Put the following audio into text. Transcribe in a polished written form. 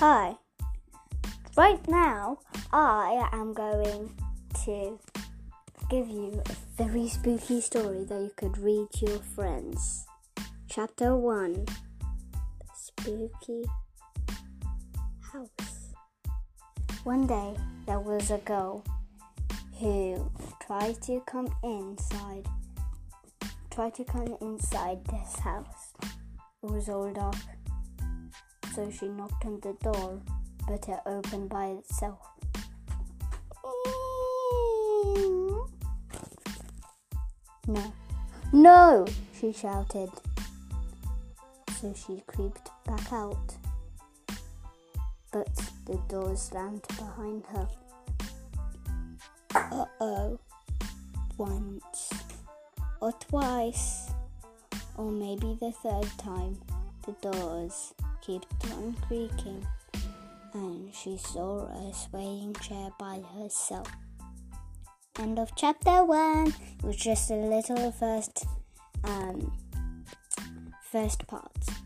Hi, right now I am going to give you a very spooky story that you could read to your friends. Chapter 1, Spooky House. One day there was a girl who tried to come inside this house. It was all dark. So she knocked on the door, but it opened by itself. No. No! She shouted. So she creeped back out. But the door slammed behind her. Uh-oh. Once. Or twice. Or maybe the third time. The doors kept on creaking, and she saw a swaying chair by herself. End of chapter 1. It was just a little first part.